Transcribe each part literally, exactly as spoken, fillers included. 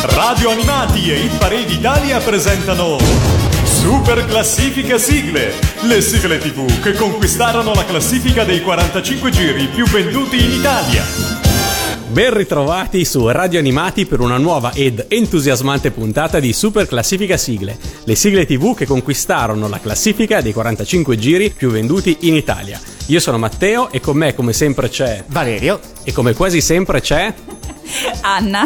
RadioAnimati e Hit Parade Italia presentano Super Classifica Sigle, le sigle tivù che conquistarono la classifica dei quarantacinque giri più venduti in Italia. Ben ritrovati su Radio Animati per una nuova ed entusiasmante puntata di Super Classifica Sigle, le sigle tivù che conquistarono la classifica dei quarantacinque giri più venduti in Italia. Io sono Matteo e con me come sempre c'è Valerio e come quasi sempre c'è Anna.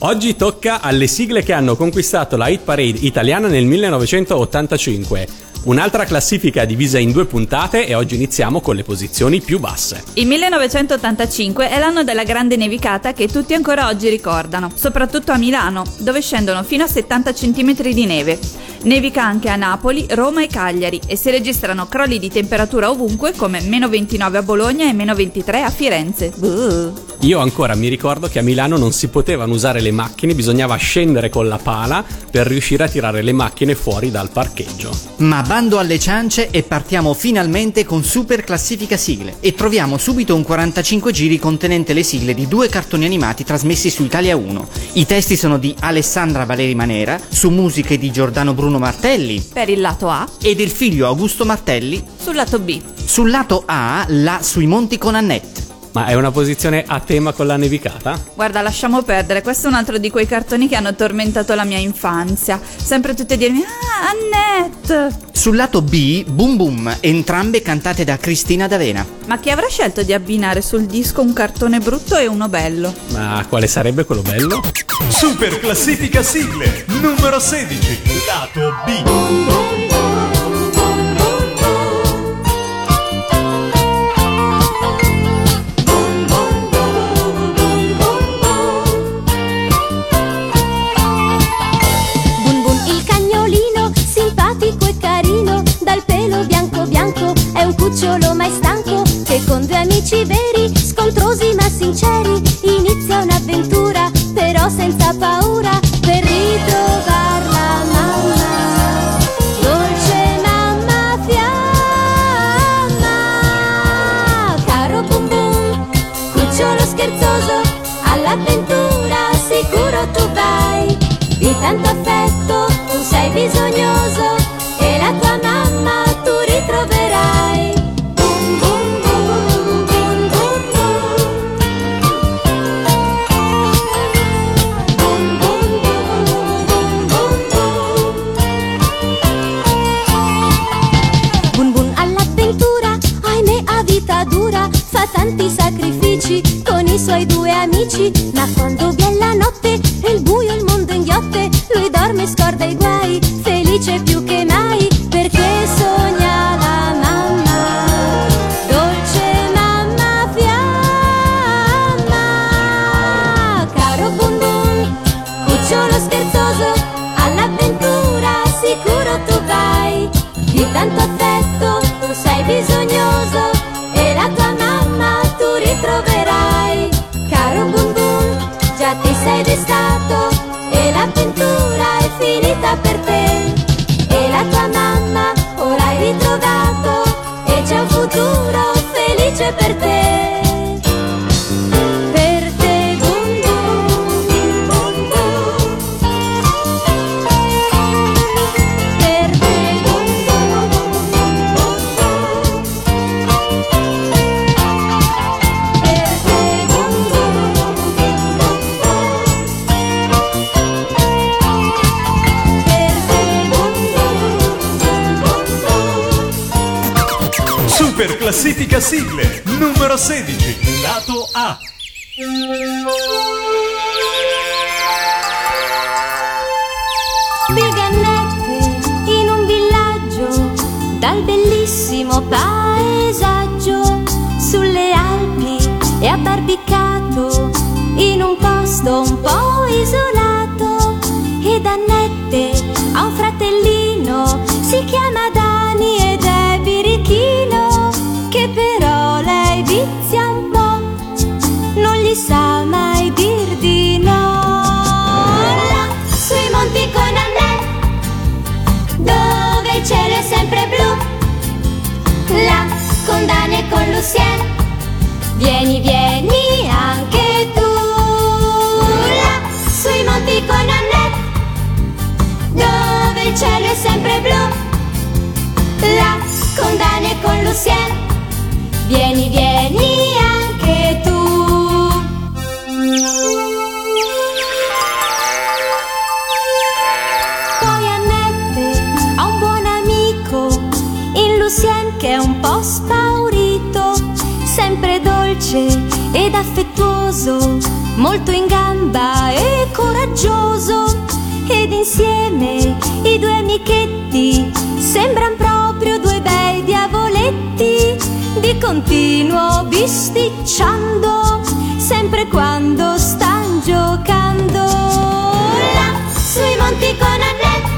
Oggi tocca alle sigle che hanno conquistato la Hit Parade italiana nel millenovecentottantacinque. Un'altra classifica divisa in due puntate e oggi iniziamo con le posizioni più basse. Il millenovecentottantacinque è l'anno della grande nevicata che tutti ancora oggi ricordano, soprattutto a Milano, dove scendono fino a settanta centimetri di neve. Nevica anche a Napoli, Roma e Cagliari e si registrano crolli di temperatura ovunque come meno ventinove a Bologna e meno ventitré a Firenze. Buh. Io ancora mi ricordo che a Milano non si potevano usare le macchine, bisognava scendere con la pala per riuscire a tirare le macchine fuori dal parcheggio. Ma bando alle ciance e partiamo finalmente con Super Classifica Sigle e troviamo subito un quarantacinque giri contenente le sigle di due cartoni animati trasmessi su Italia uno. I testi sono di Alessandra Valeri Manera, su musiche di Giordano Bruno Martelli per il lato A e del figlio Augusto Martelli sul lato B. Sul lato A, la Sui Monti con Annette. Ma è una posizione a tema con la nevicata? Guarda, lasciamo perdere, questo è un altro di quei cartoni che hanno tormentato la mia infanzia. Sempre tutte a dirmi "Ah, Annette!". Sul lato B, Boom Boom, entrambe cantate da Cristina D'Avena. Ma chi avrà scelto di abbinare sul disco un cartone brutto e uno bello? Ma quale sarebbe quello bello? Super Classifica Sigle, numero sedici, lato B. Boom Boom. È un cucciolo mai stanco che con due amici veri, scontrosi ma sinceri, inizia un'avventura però senza paura per ritrovare la mamma, dolce mamma fiamma. Caro Bum Bum, cucciolo scherzoso, all'avventura sicuro tu vai, di tanto affetto tu sei bisognoso e la tua mamma tu ritroverai. Bum bum bum bum bum bum bum bum bum bum. Bum bum all'avventura, ahimè a vita dura, fa tanti sacrifici con i suoi due amici, ma quando viene la notte e il buio il mondo inghiotte, lui dorme e scorda i guai, felice più che mai perché sogna la mamma, dolce mamma fiamma. Caro Bum Bum, cucciolo scherzoso, all'avventura sicuro tu vai, di tanto affetto tu sei bisognoso e la tua mamma tu ritroverai. Caro Bum Bum, già ti sei destato e l'avventura è finita per te, e la tua mamma ora hai ritrovato e c'è un futuro felice per te. Per te Bum Bum, Bum Bum. Per te Bum Bum, Bum Bum. Per te Bum Bum, Bum Bum. Per te Bum Bum. Super Classifica Sigle, numero sedici, lato A. Big Annette in un villaggio, dal bellissimo paesaggio, sulle Alpi è abbarbicato, in un posto un po' isolato, ed Annette ha un fratellino, si chiama Dani ed è birichino, che però lei vizia un po', non gli sa mai dir di no. Là, sui monti con Annette, dove il cielo è sempre blu, là, con Dani e con Lucien, vieni, vieni anche tu. Là, sui monti con Vieni, vieni anche tu. Poi Annette ha un buon amico in Lucien che è un po' spaurito, sempre dolce ed affettuoso, molto in gamba e coraggioso. Ed insieme i due amichetti sembran proprio due bei diavoletti, di continuo bisticciando, sempre quando stan giocando. Là sui monti con Annette,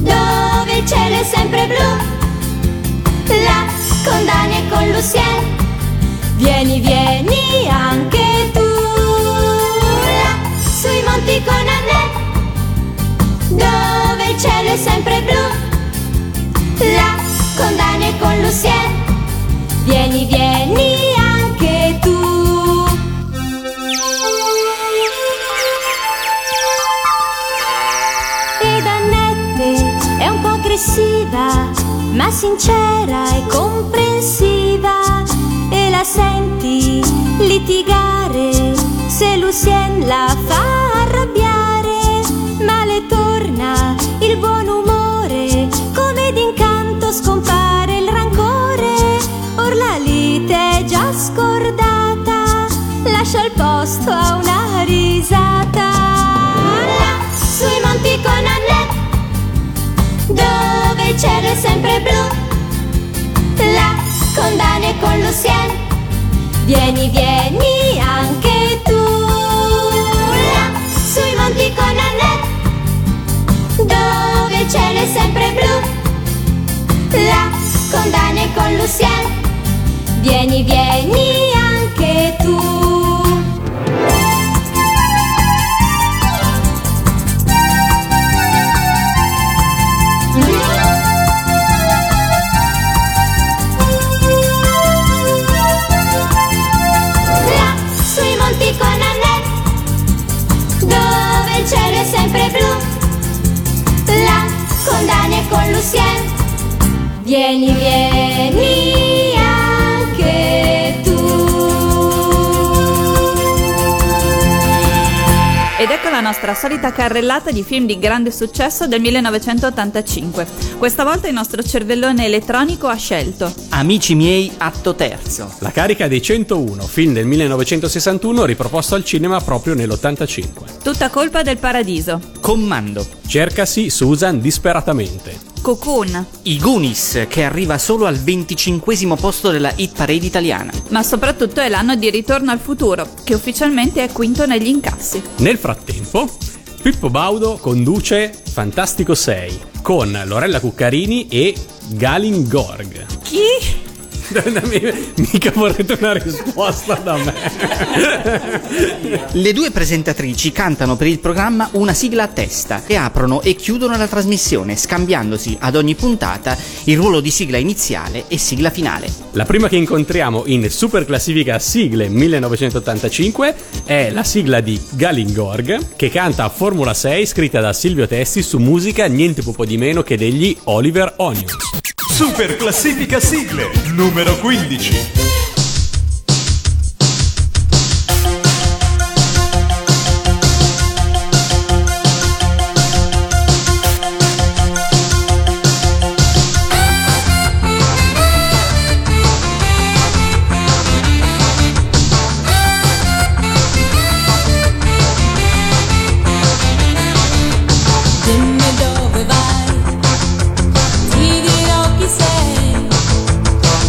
dove il cielo è sempre blu, là con Dani e con Lucien, vieni, vieni anche tu. Là sui monti con Annette, dove il cielo è sempre blu, là con Dani e con Lucien, vieni, vieni anche tu. Ed Annette è un po' aggressiva, ma sincera e comprensiva, e la senti litigare se Lucien la fa arrabbiare, ma le torna il buon umore, come d'incanto scompare il rancore. Or la lite è già scordata, lascia il posto a una risata. Là sui monti con Annette, dove il cielo è sempre blu, là con Dani e con Lucien, vieni, vieni anche tu. Là sui monti con Annette, dove il cielo è sempre blu, là con Dani e con Lucien, vieni, vieni anche tu. Là sui monti con Annette, dove il cielo è sempre blu, là con Dani e con Lucien, vieni, vieni anche tu. Ed ecco la nostra solita carrellata di film di grande successo del millenovecentottantacinque. Questa volta il nostro cervellone elettronico ha scelto Amici miei, atto terzo. La carica dei centouno, film del millenovecentosessantuno riproposto al cinema proprio nell'ottantacinque. Tutta colpa del paradiso. Commando. Cercasi Susan disperatamente. Cocoon. I Goonies, che arriva solo al venticinquesimo posto della Hit Parade italiana. Ma soprattutto è l'anno di Ritorno al futuro, che ufficialmente è quinto negli incassi. Nel frattempo, Pippo Baudo conduce Fantastico sei con Lorella Cuccarini e Galyn Görg. Chi? Mica volete una risposta da me. Le due presentatrici cantano per il programma una sigla a testa e aprono e chiudono la trasmissione, scambiandosi ad ogni puntata il ruolo di sigla iniziale e sigla finale. La prima che incontriamo in Super Classifica Sigle millenovecentottantacinque è la sigla di Galyn Görg, che canta Formula sei, scritta da Silvio Tessi su musica niente poco di meno che degli Oliver Onions. Super Classifica Sigle numero quindici.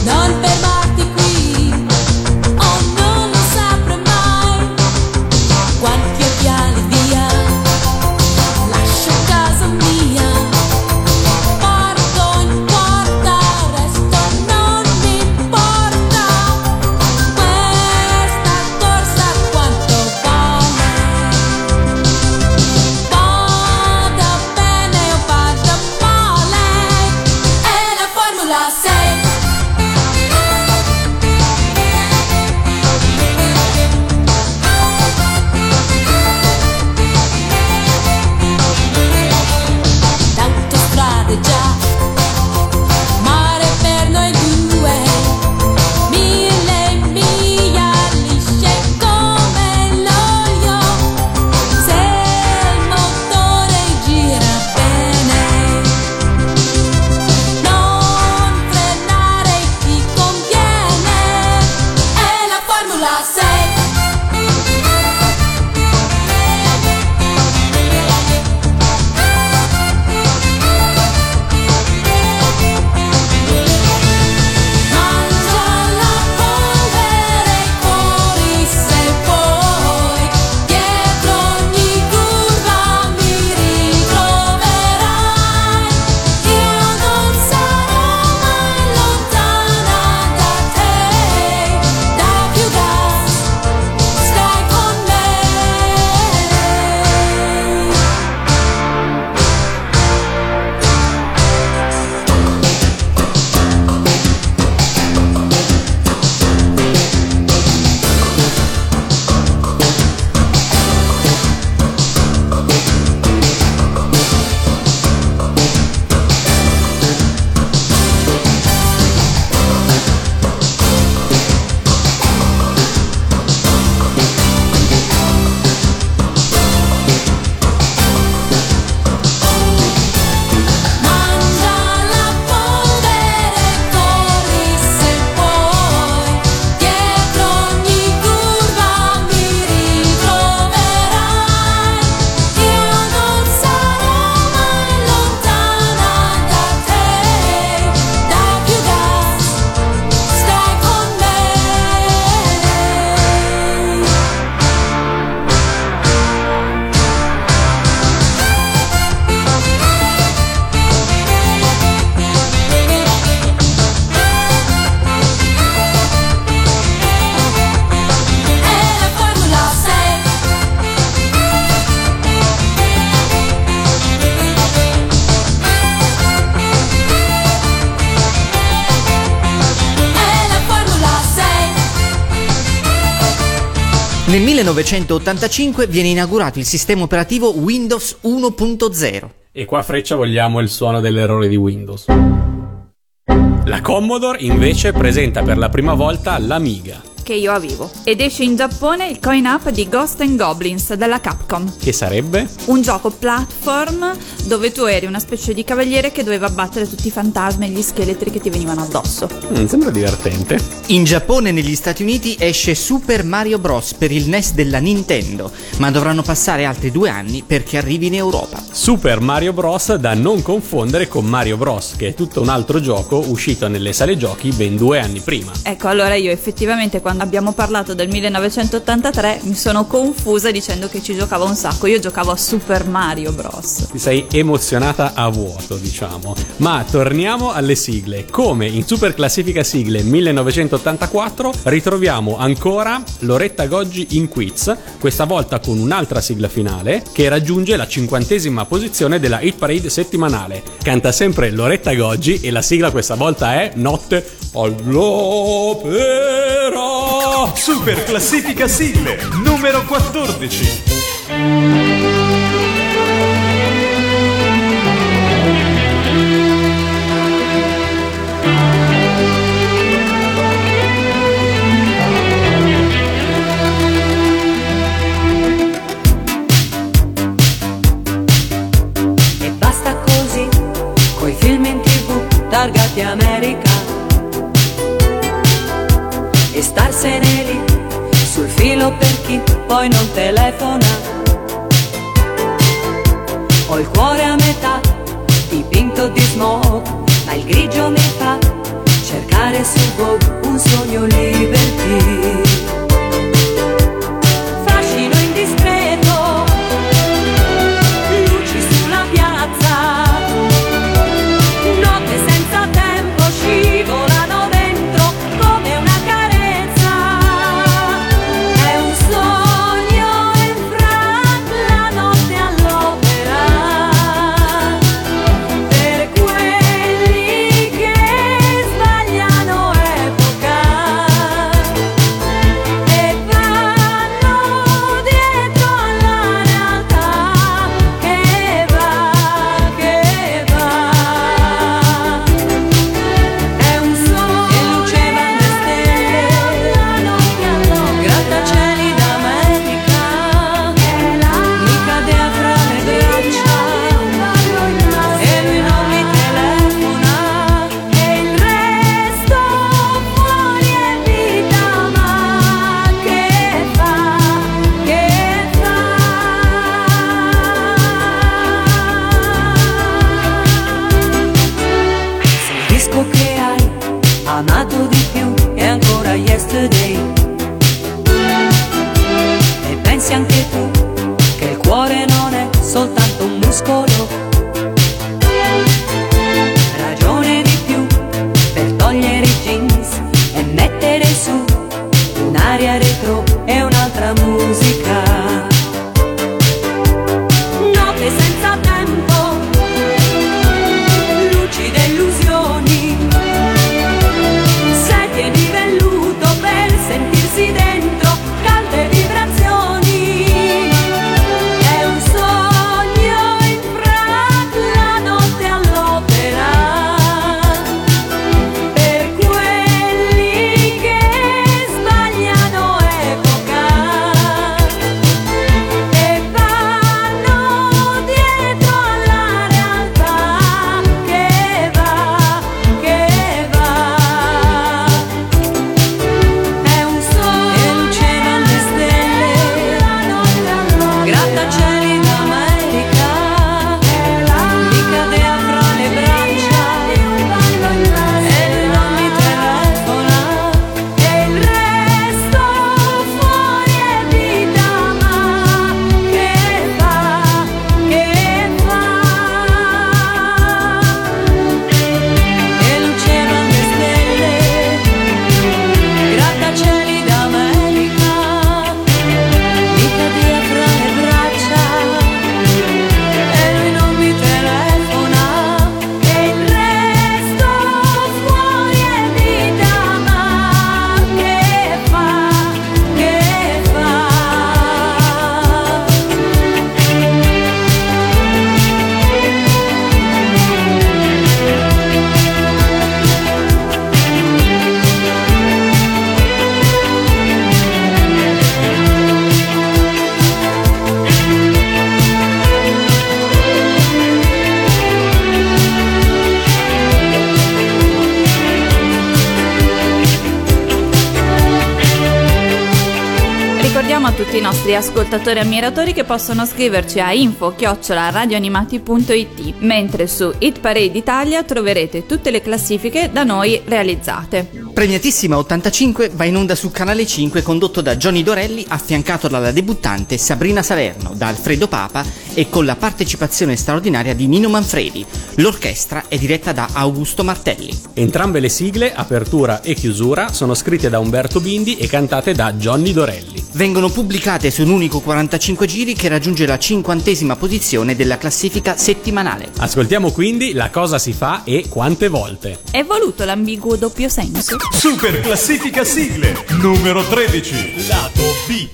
Non fermarti qui. Nel millenovecentottantacinque viene inaugurato il sistema operativo Windows uno punto zero. E qua a freccia vogliamo il suono dell'errore di Windows. La Commodore invece presenta per la prima volta l'Amiga, che io avevo, ed esce in Giappone il coin-up di Ghosts'n Goblins della Capcom, che sarebbe un gioco platform dove tu eri una specie di cavaliere che doveva abbattere tutti i fantasmi e gli scheletri che ti venivano addosso. Mm, sembra divertente. In Giappone e negli Stati Uniti esce Super Mario Bros. Per il N E S della Nintendo, ma dovranno passare altri due anni perché arrivi in Europa. Super Mario Bros. Da non confondere con Mario Bros., che è tutto un altro gioco uscito nelle sale giochi ben due anni prima. Ecco, allora io effettivamente quando abbiamo parlato del millenovecentottantatré mi sono confusa dicendo che ci giocavo un sacco. Io giocavo a Super Mario Bros. Ti sei emozionata a vuoto, diciamo. Ma torniamo alle sigle. Come in Super Classifica Sigle millenovecentottantaquattro ritroviamo ancora Loretta Goggi in quiz, questa volta con un'altra sigla finale che raggiunge la cinquantesima posizione della Hit Parade settimanale. Canta sempre Loretta Goggi e la sigla questa volta è Notte all'Opera. Super Classifica Sigle numero quattordici. E basta così coi film in TV targati America. E starsene lì, sul filo per chi poi non telefona. Ho il cuore a metà, dipinto di smoke, ma il grigio mi fa cercare sul Vogue un sogno liberty. Fascino indiscreto, luci sulla piazza, notte senza tempo scivola. tutti i nostri ascoltatori e ammiratori che possono scriverci a info chiocciola radioanimati punto it, mentre su Hit Parade Italia troverete tutte le classifiche da noi realizzate. Premiatissima ottantacinque va in onda su Canale cinque, condotto da Johnny Dorelli, affiancato dalla debuttante Sabrina Salerno, da Alfredo Papa e con la partecipazione straordinaria di Nino Manfredi. L'orchestra è diretta da Augusto Martelli. Entrambe le sigle, apertura e chiusura, sono scritte da Umberto Bindi e cantate da Johnny Dorelli. Vengono pubblicate su un unico quarantacinque giri che raggiunge la cinquantesima posizione della classifica settimanale. Ascoltiamo quindi La cosa si fa e Quante volte. È voluto l'ambiguo doppio senso? Super Classifica Sigle numero tredici, lato B.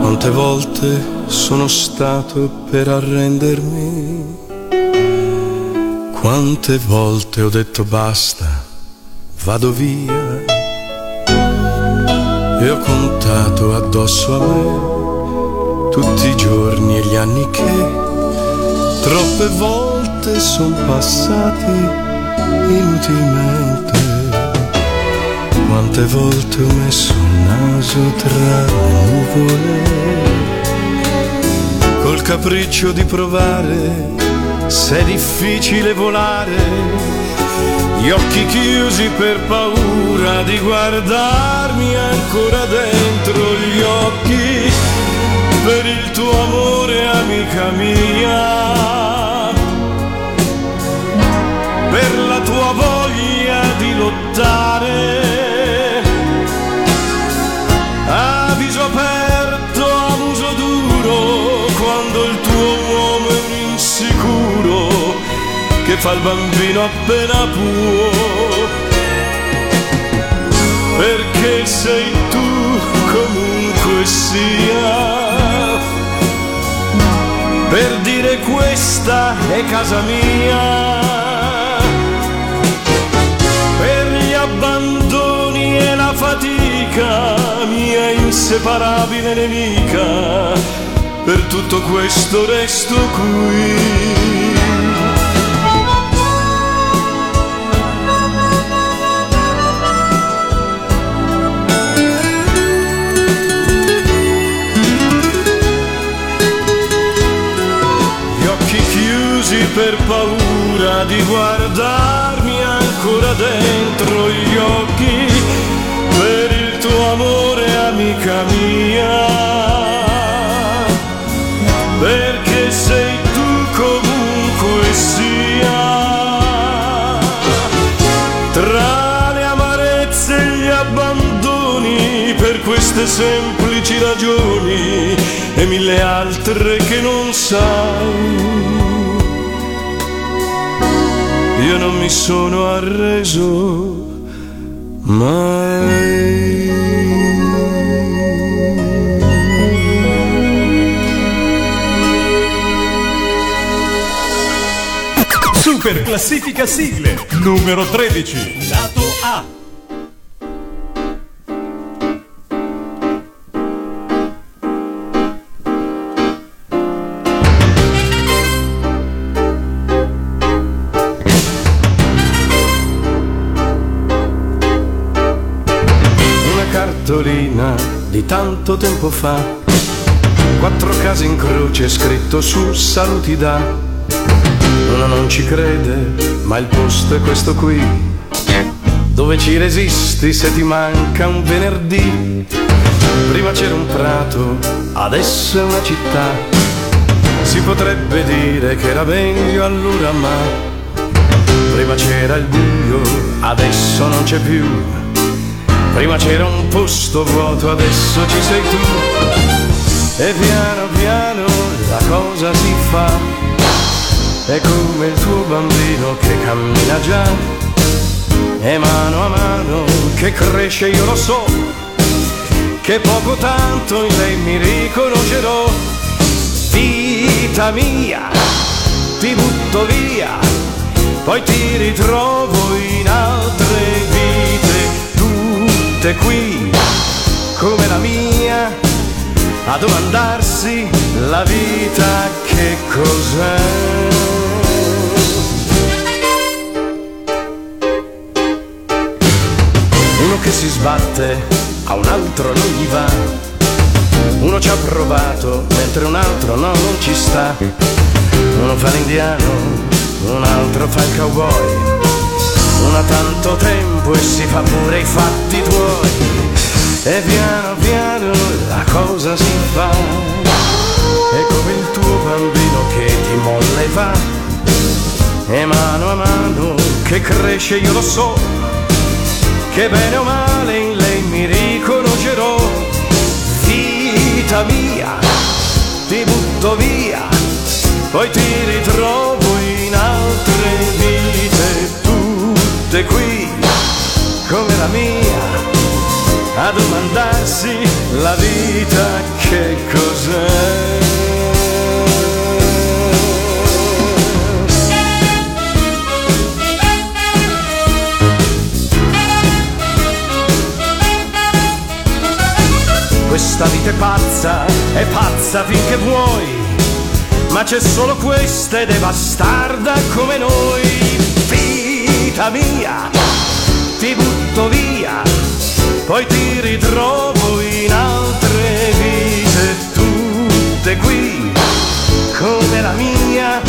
Quante volte sono stato per arrendermi, quante volte ho detto basta, vado via, e ho contato addosso a me tutti i giorni e gli anni che troppe volte son passati inutilmente. Quante volte ho messo il naso tra le nuvole col capriccio di provare se è difficile volare, gli occhi chiusi per paura di guardarmi ancora dentro gli occhi. Per il tuo amore, amica mia, per la tua voglia di lottare, a viso aperto, a muso duro, quando il tuo uomo è un insicuro che fa il bambino appena può, perché sei tu comunque sia. Per dire questa è casa mia, per gli abbandoni e la fatica, mia inseparabile nemica, per tutto questo resto qui. Per paura di guardarmi ancora dentro gli occhi, per il tuo amore, amica mia, perché sei tu comunque sia, tra le amarezze e gli abbandoni, per queste semplici ragioni e mille altre che non sai. Io non mi sono arreso mai. Super Classifica Sigle numero tredici, lato A. Di tanto tempo fa, quattro case in croce scritto su saluti da. Una non ci crede, ma il posto è questo qui, dove ci resisti se ti manca un venerdì. Prima c'era un prato, adesso è una città, si potrebbe dire che era meglio allora, ma prima c'era il buio, adesso non c'è più. Prima c'era un posto vuoto, adesso ci sei tu. E piano piano la cosa si fa, è come il tuo bambino che cammina già, e mano a mano che cresce io lo so, che poco tanto in lei mi riconoscerò. Vita mia, ti butto via, poi ti ritrovo in altre vite qui come la mia, a domandarsi la vita che cos'è. Uno che si sbatte a un altro non gli va, uno ci ha provato mentre un altro no, non ci sta. Uno fa l'indiano, un altro fa il cowboy, uno ha tanto tempo e si fa pure i fatti tuoi. E piano piano la cosa si fa, è come il tuo bambino che ti molla e va, e mano a mano che cresce io lo so, che bene o male in lei mi riconoscerò. Vita mia, ti butto via, poi ti ritrovo in altre vite, tutte qui come la mia, a domandarsi la vita che cos'è. Questa vita è pazza, è pazza finché vuoi, ma c'è solo questa ed è bastarda come noi. Vita mia, ti butto via, poi ti ritrovo in altre vite, tutte qui come la mia,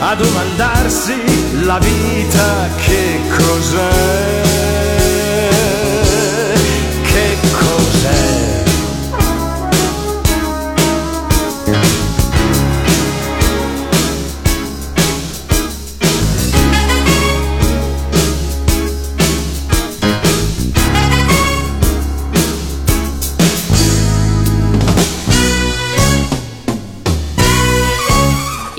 a domandarsi la vita che cos'è, che cos'è.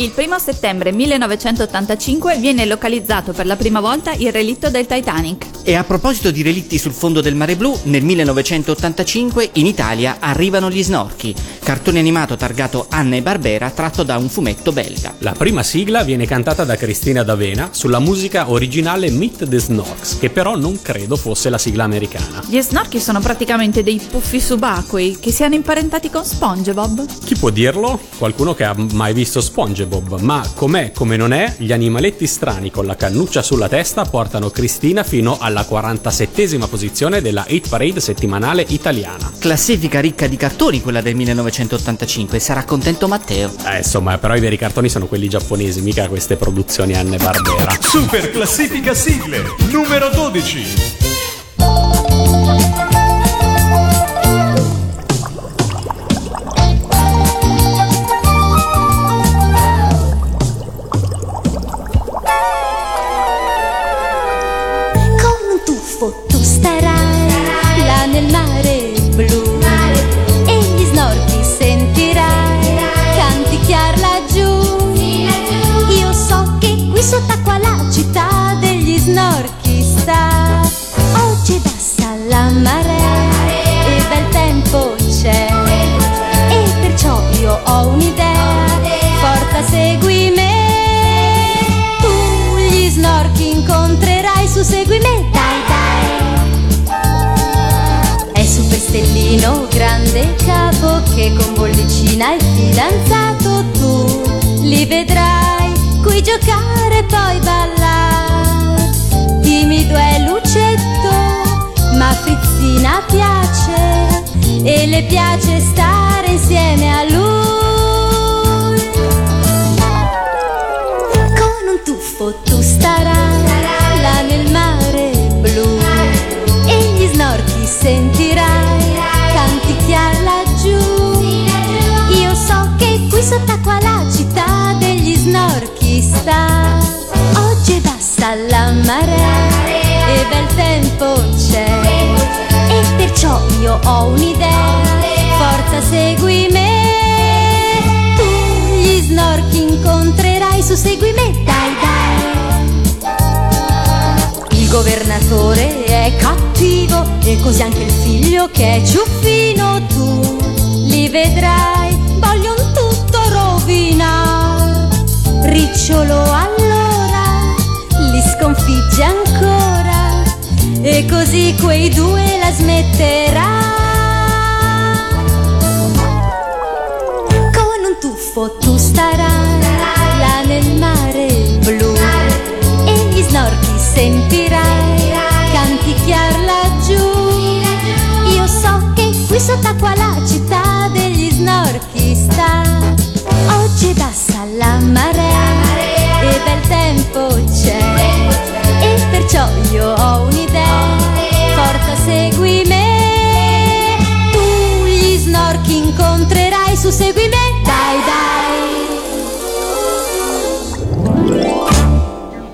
Il primo settembre millenovecentottantacinque viene localizzato per la prima volta il relitto del Titanic. E a proposito di relitti sul fondo del mare blu, nel millenovecentottantacinque in Italia arrivano gli Snorky, cartone animato targato Hanna-Barbera tratto da un fumetto belga. La prima sigla viene cantata da Cristina D'Avena sulla musica originale Meet the Snorks, che però non credo fosse la sigla americana. Gli Snorky sono praticamente dei puffi subacquei che siano imparentati con SpongeBob. Chi può dirlo? Qualcuno che ha mai visto SpongeBob? Bob, ma com'è come non è, gli animaletti strani con la cannuccia sulla testa portano Cristina fino alla quarantasettesima posizione della Hit Parade settimanale italiana. Classifica ricca di cartoni quella del millenovecentottantacinque, sarà contento Matteo. Eh, insomma, però i veri cartoni sono quelli giapponesi, mica queste produzioni Hanna-Barbera. Super Classifica Sigle, numero dodici. Grande capo che con bollicina è fidanzato, tu li vedrai qui giocare e poi ballare. Timido è Lucetto, ma Frizzina piace e le piace stare insieme a lui. Con un tuffo tu starai là nel mare blu e gli Snorky sentirai canticchiar laggiù. Io so che qui sott'acqua la città degli Snorky sta. Oggi basta la marea e bel tempo c'è, e perciò io ho un'idea, forza segui me. Tu gli Snorky incontrerai, su segui me, dai dai. Il governatore è cattivo e così anche il figlio che è ciuffino, tu li vedrai, vogliono tutto rovinare. Ricciolo allora li sconfigge ancora e così quei due la smetterà.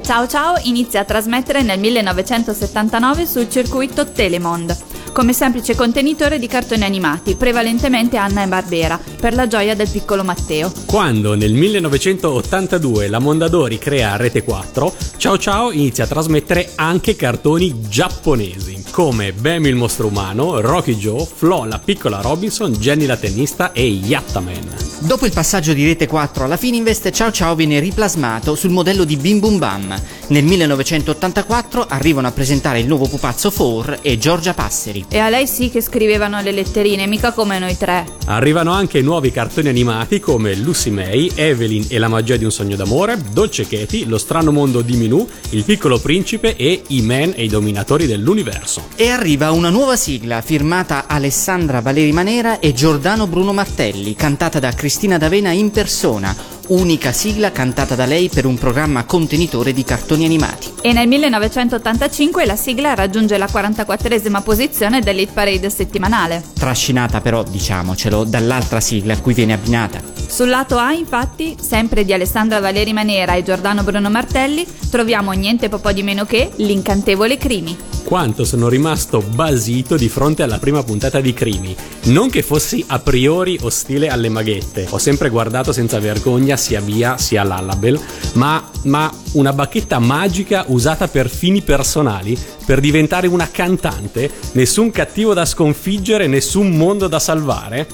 Ciao Ciao inizia a trasmettere nel millenovecentosettantanove sul circuito Telemond, come semplice contenitore di cartoni animati, prevalentemente Hanna-Barbera, per la gioia del piccolo Matteo. Quando nel millenovecentottantadue la Mondadori crea Rete quattro, Ciao Ciao inizia a trasmettere anche cartoni giapponesi, come Bemi il mostro umano, Rocky Joe, Flo la piccola Robinson, Jenny la tennista e Yattaman. Dopo il passaggio di Rete quattro alla Fininvest, Ciao Ciao viene riplasmato sul modello di Bim Bum Bam. Nel millenovecentottantaquattro arrivano a presentare il nuovo pupazzo Four e Giorgia Passeri. E a lei sì che scrivevano le letterine, mica come noi tre. Arrivano anche nuovi cartoni animati come Lucy May, Evelyn e la magia di un sogno d'amore, Dolce Katie, Lo strano mondo di Minù, Il piccolo principe e I Men e i dominatori dell'universo. E arriva una nuova sigla firmata Alessandra Valeri Manera e Giordano Bruno Martelli, cantata da Cristina D'Avena in persona, unica sigla cantata da lei per un programma contenitore di cartoni animati. E nel millenovecentottantacinque la sigla raggiunge la quarantaquattresima posizione dell'Hit Parade settimanale, trascinata però, diciamocelo, dall'altra sigla a cui viene abbinata. Sul lato A, infatti, sempre di Alessandra Valeri Manera e Giordano Bruno Martelli, troviamo niente po' di meno che l'incantevole Crimi. Quanto sono rimasto basito di fronte alla prima puntata di Crimi. Non che fossi a priori ostile alle maghette, ho sempre guardato senza vergogna sia Bia sia Lallabel, ma, ma una bacchetta magica usata per fini personali, per diventare una cantante, nessun cattivo da sconfiggere, nessun mondo da salvare.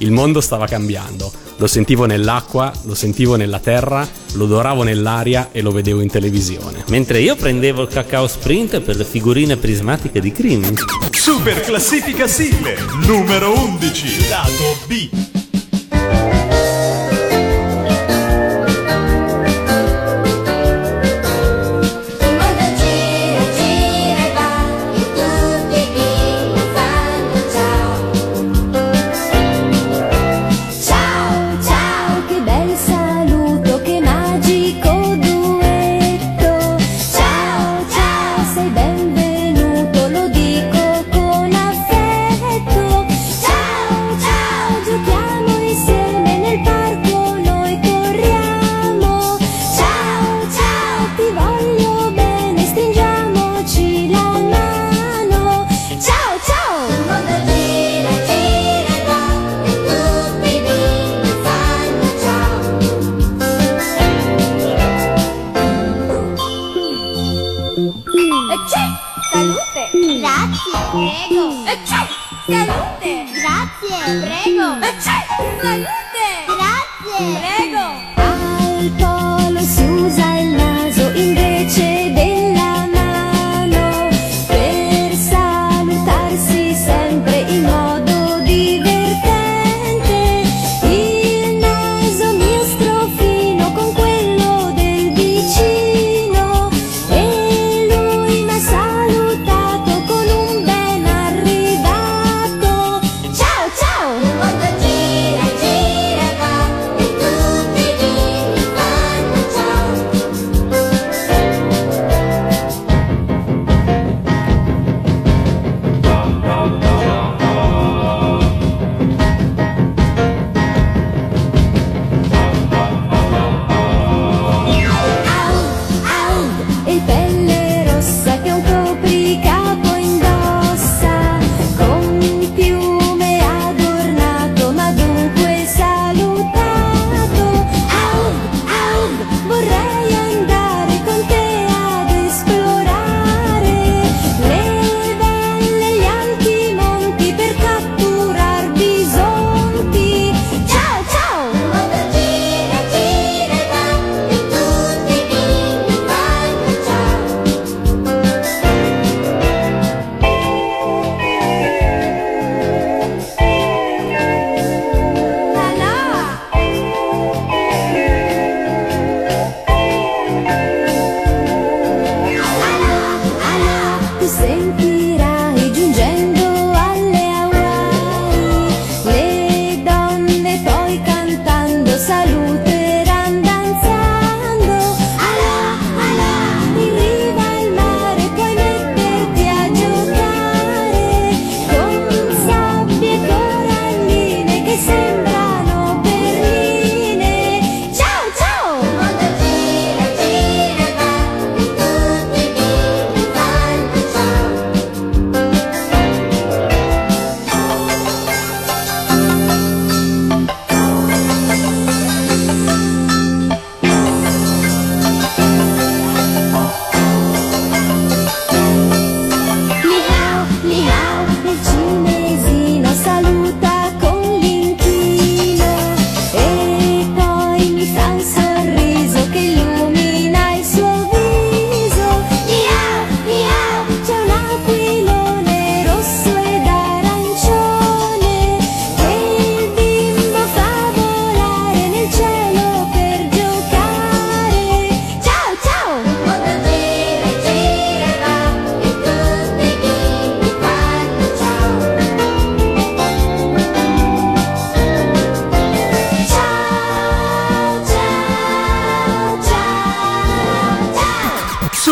Il mondo stava cambiando, lo sentivo nell'acqua, lo sentivo nella terra, lo odoravo nell'aria e lo vedevo in televisione. Mentre io prendevo il cacao sprint per le figurine prismatiche di Crimi. Super Classifica Sigle, numero undici, lato B. Gira, gira, va, e tu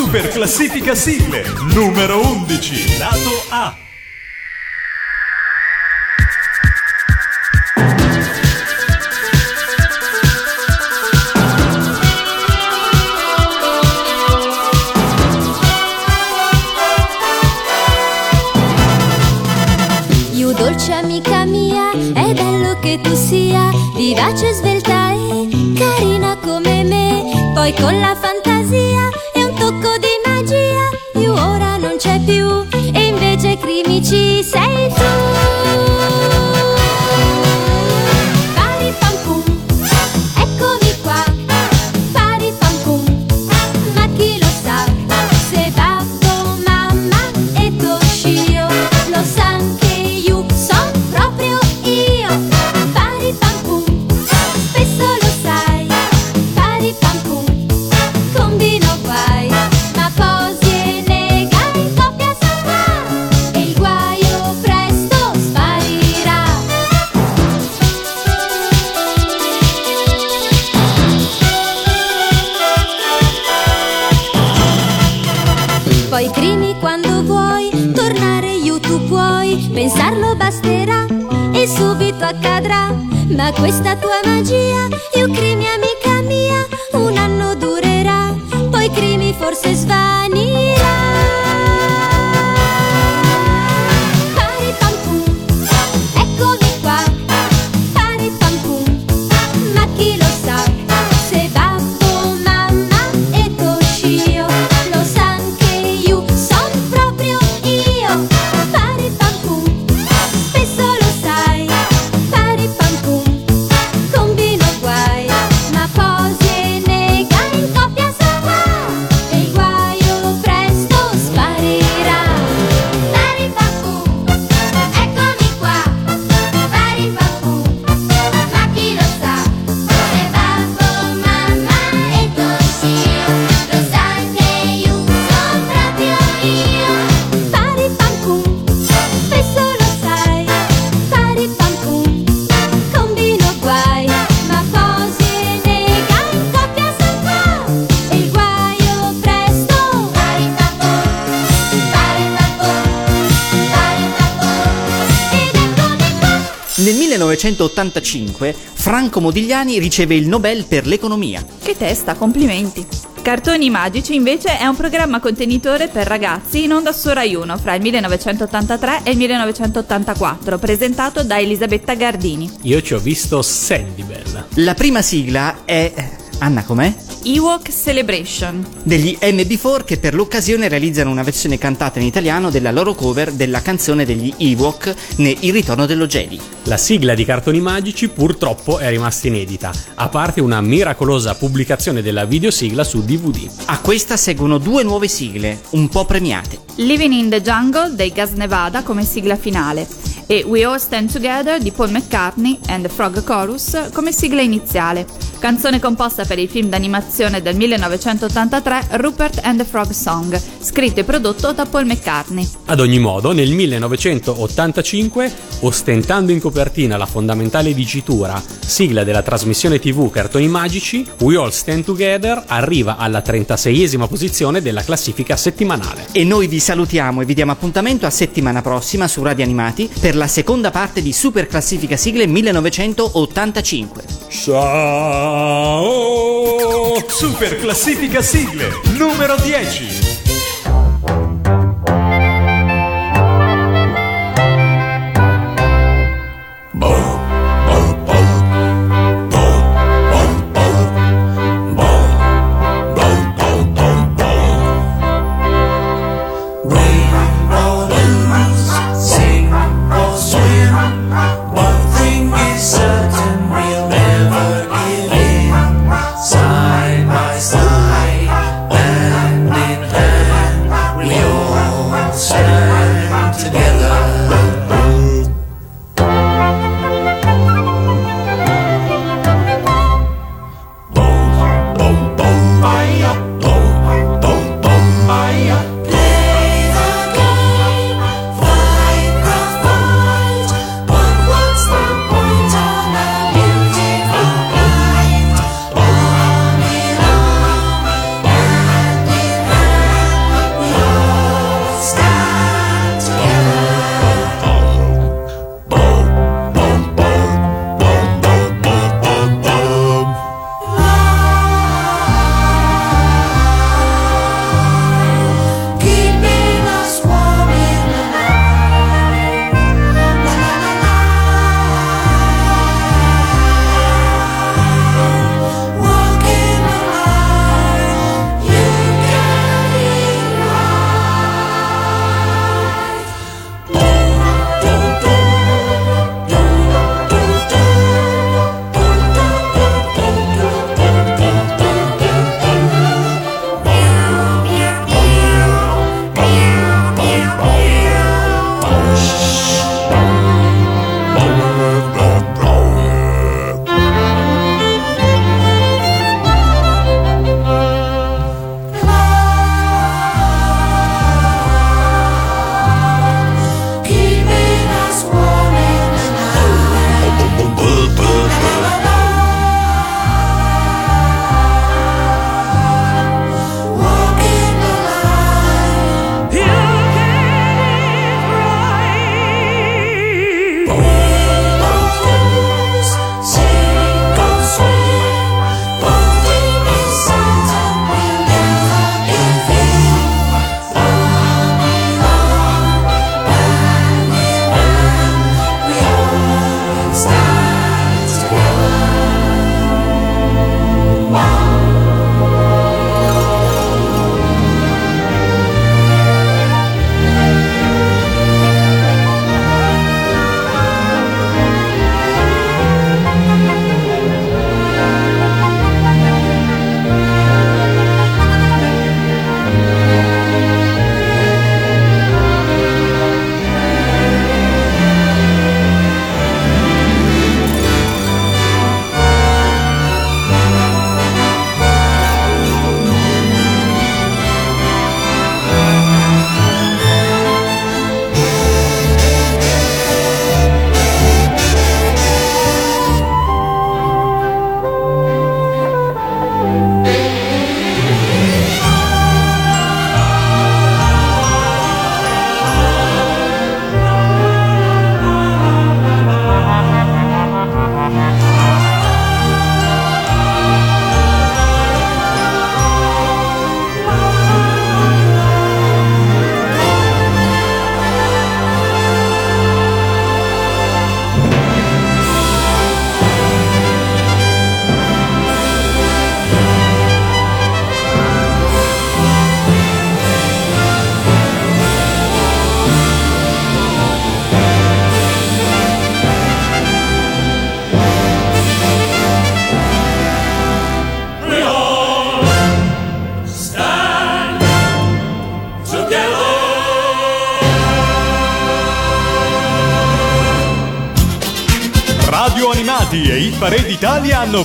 Super Classifica Sigle numero undici, lato A. Iu dolce amica mia, è bello che tu sia vivace, svelta e carina come me. Poi con la fantasia e un tocco di magia, più ora non c'è più, e invece Crimi ci sei tu. Accadrà, ma questa tua magia, io Crimi amica mia, un anno durerà, poi Crimi forse svanirà. millenovecentottantacinque Franco Modigliani riceve il Nobel per l'economia. Che testa, complimenti. Cartoni magici invece è un programma contenitore per ragazzi in onda su Rai uno fra il millenovecentottantatré e il millenovecentottantaquattro, presentato da Elisabetta Gardini. Io ci ho visto Sandy Bella. La prima sigla è... Anna, com'è? Ewok Celebration degli N B quattro, che per l'occasione realizzano una versione cantata in italiano della loro cover della canzone degli Ewok, ne Il ritorno dello Jedi. La sigla di Cartoni Magici purtroppo è rimasta inedita, a parte una miracolosa pubblicazione della videosigla su D V D. A questa seguono due nuove sigle, un po' premiate. Living in the Jungle dei Gas Nevada come sigla finale e We All Stand Together di Paul McCartney and the Frog Chorus come sigla iniziale, canzone composta per il film d'animazione del millenovecentottantatré Rupert and the Frog Song, scritto e prodotto da Paul McCartney. Ad ogni modo, nel millenovecentottantacinque, ostentando in copertina la fondamentale dicitura sigla della trasmissione tivù Cartoni Magici, We All Stand Together arriva alla trentaseiesima posizione della classifica settimanale. E noi vi salutiamo e vi diamo appuntamento a settimana prossima su Radio Animati per la seconda parte di Super Classifica Sigle millenovecentottantacinque. Ciao! Super Classifica Sigle numero dieci. Side by side, hand in hand. Animati e Hit Parade Italia hanno